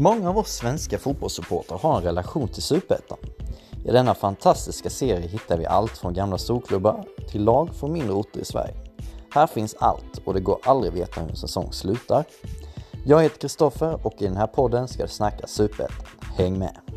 Många av oss svenska fotbollssupportrar har en relation till Superettan. I denna fantastiska serie hittar vi allt från gamla storklubbar till lag från mindre orter i Sverige. Här finns allt och det går aldrig veta hur en säsong slutar. Jag heter Kristoffer och i den här podden ska det snacka Superettan. Häng med!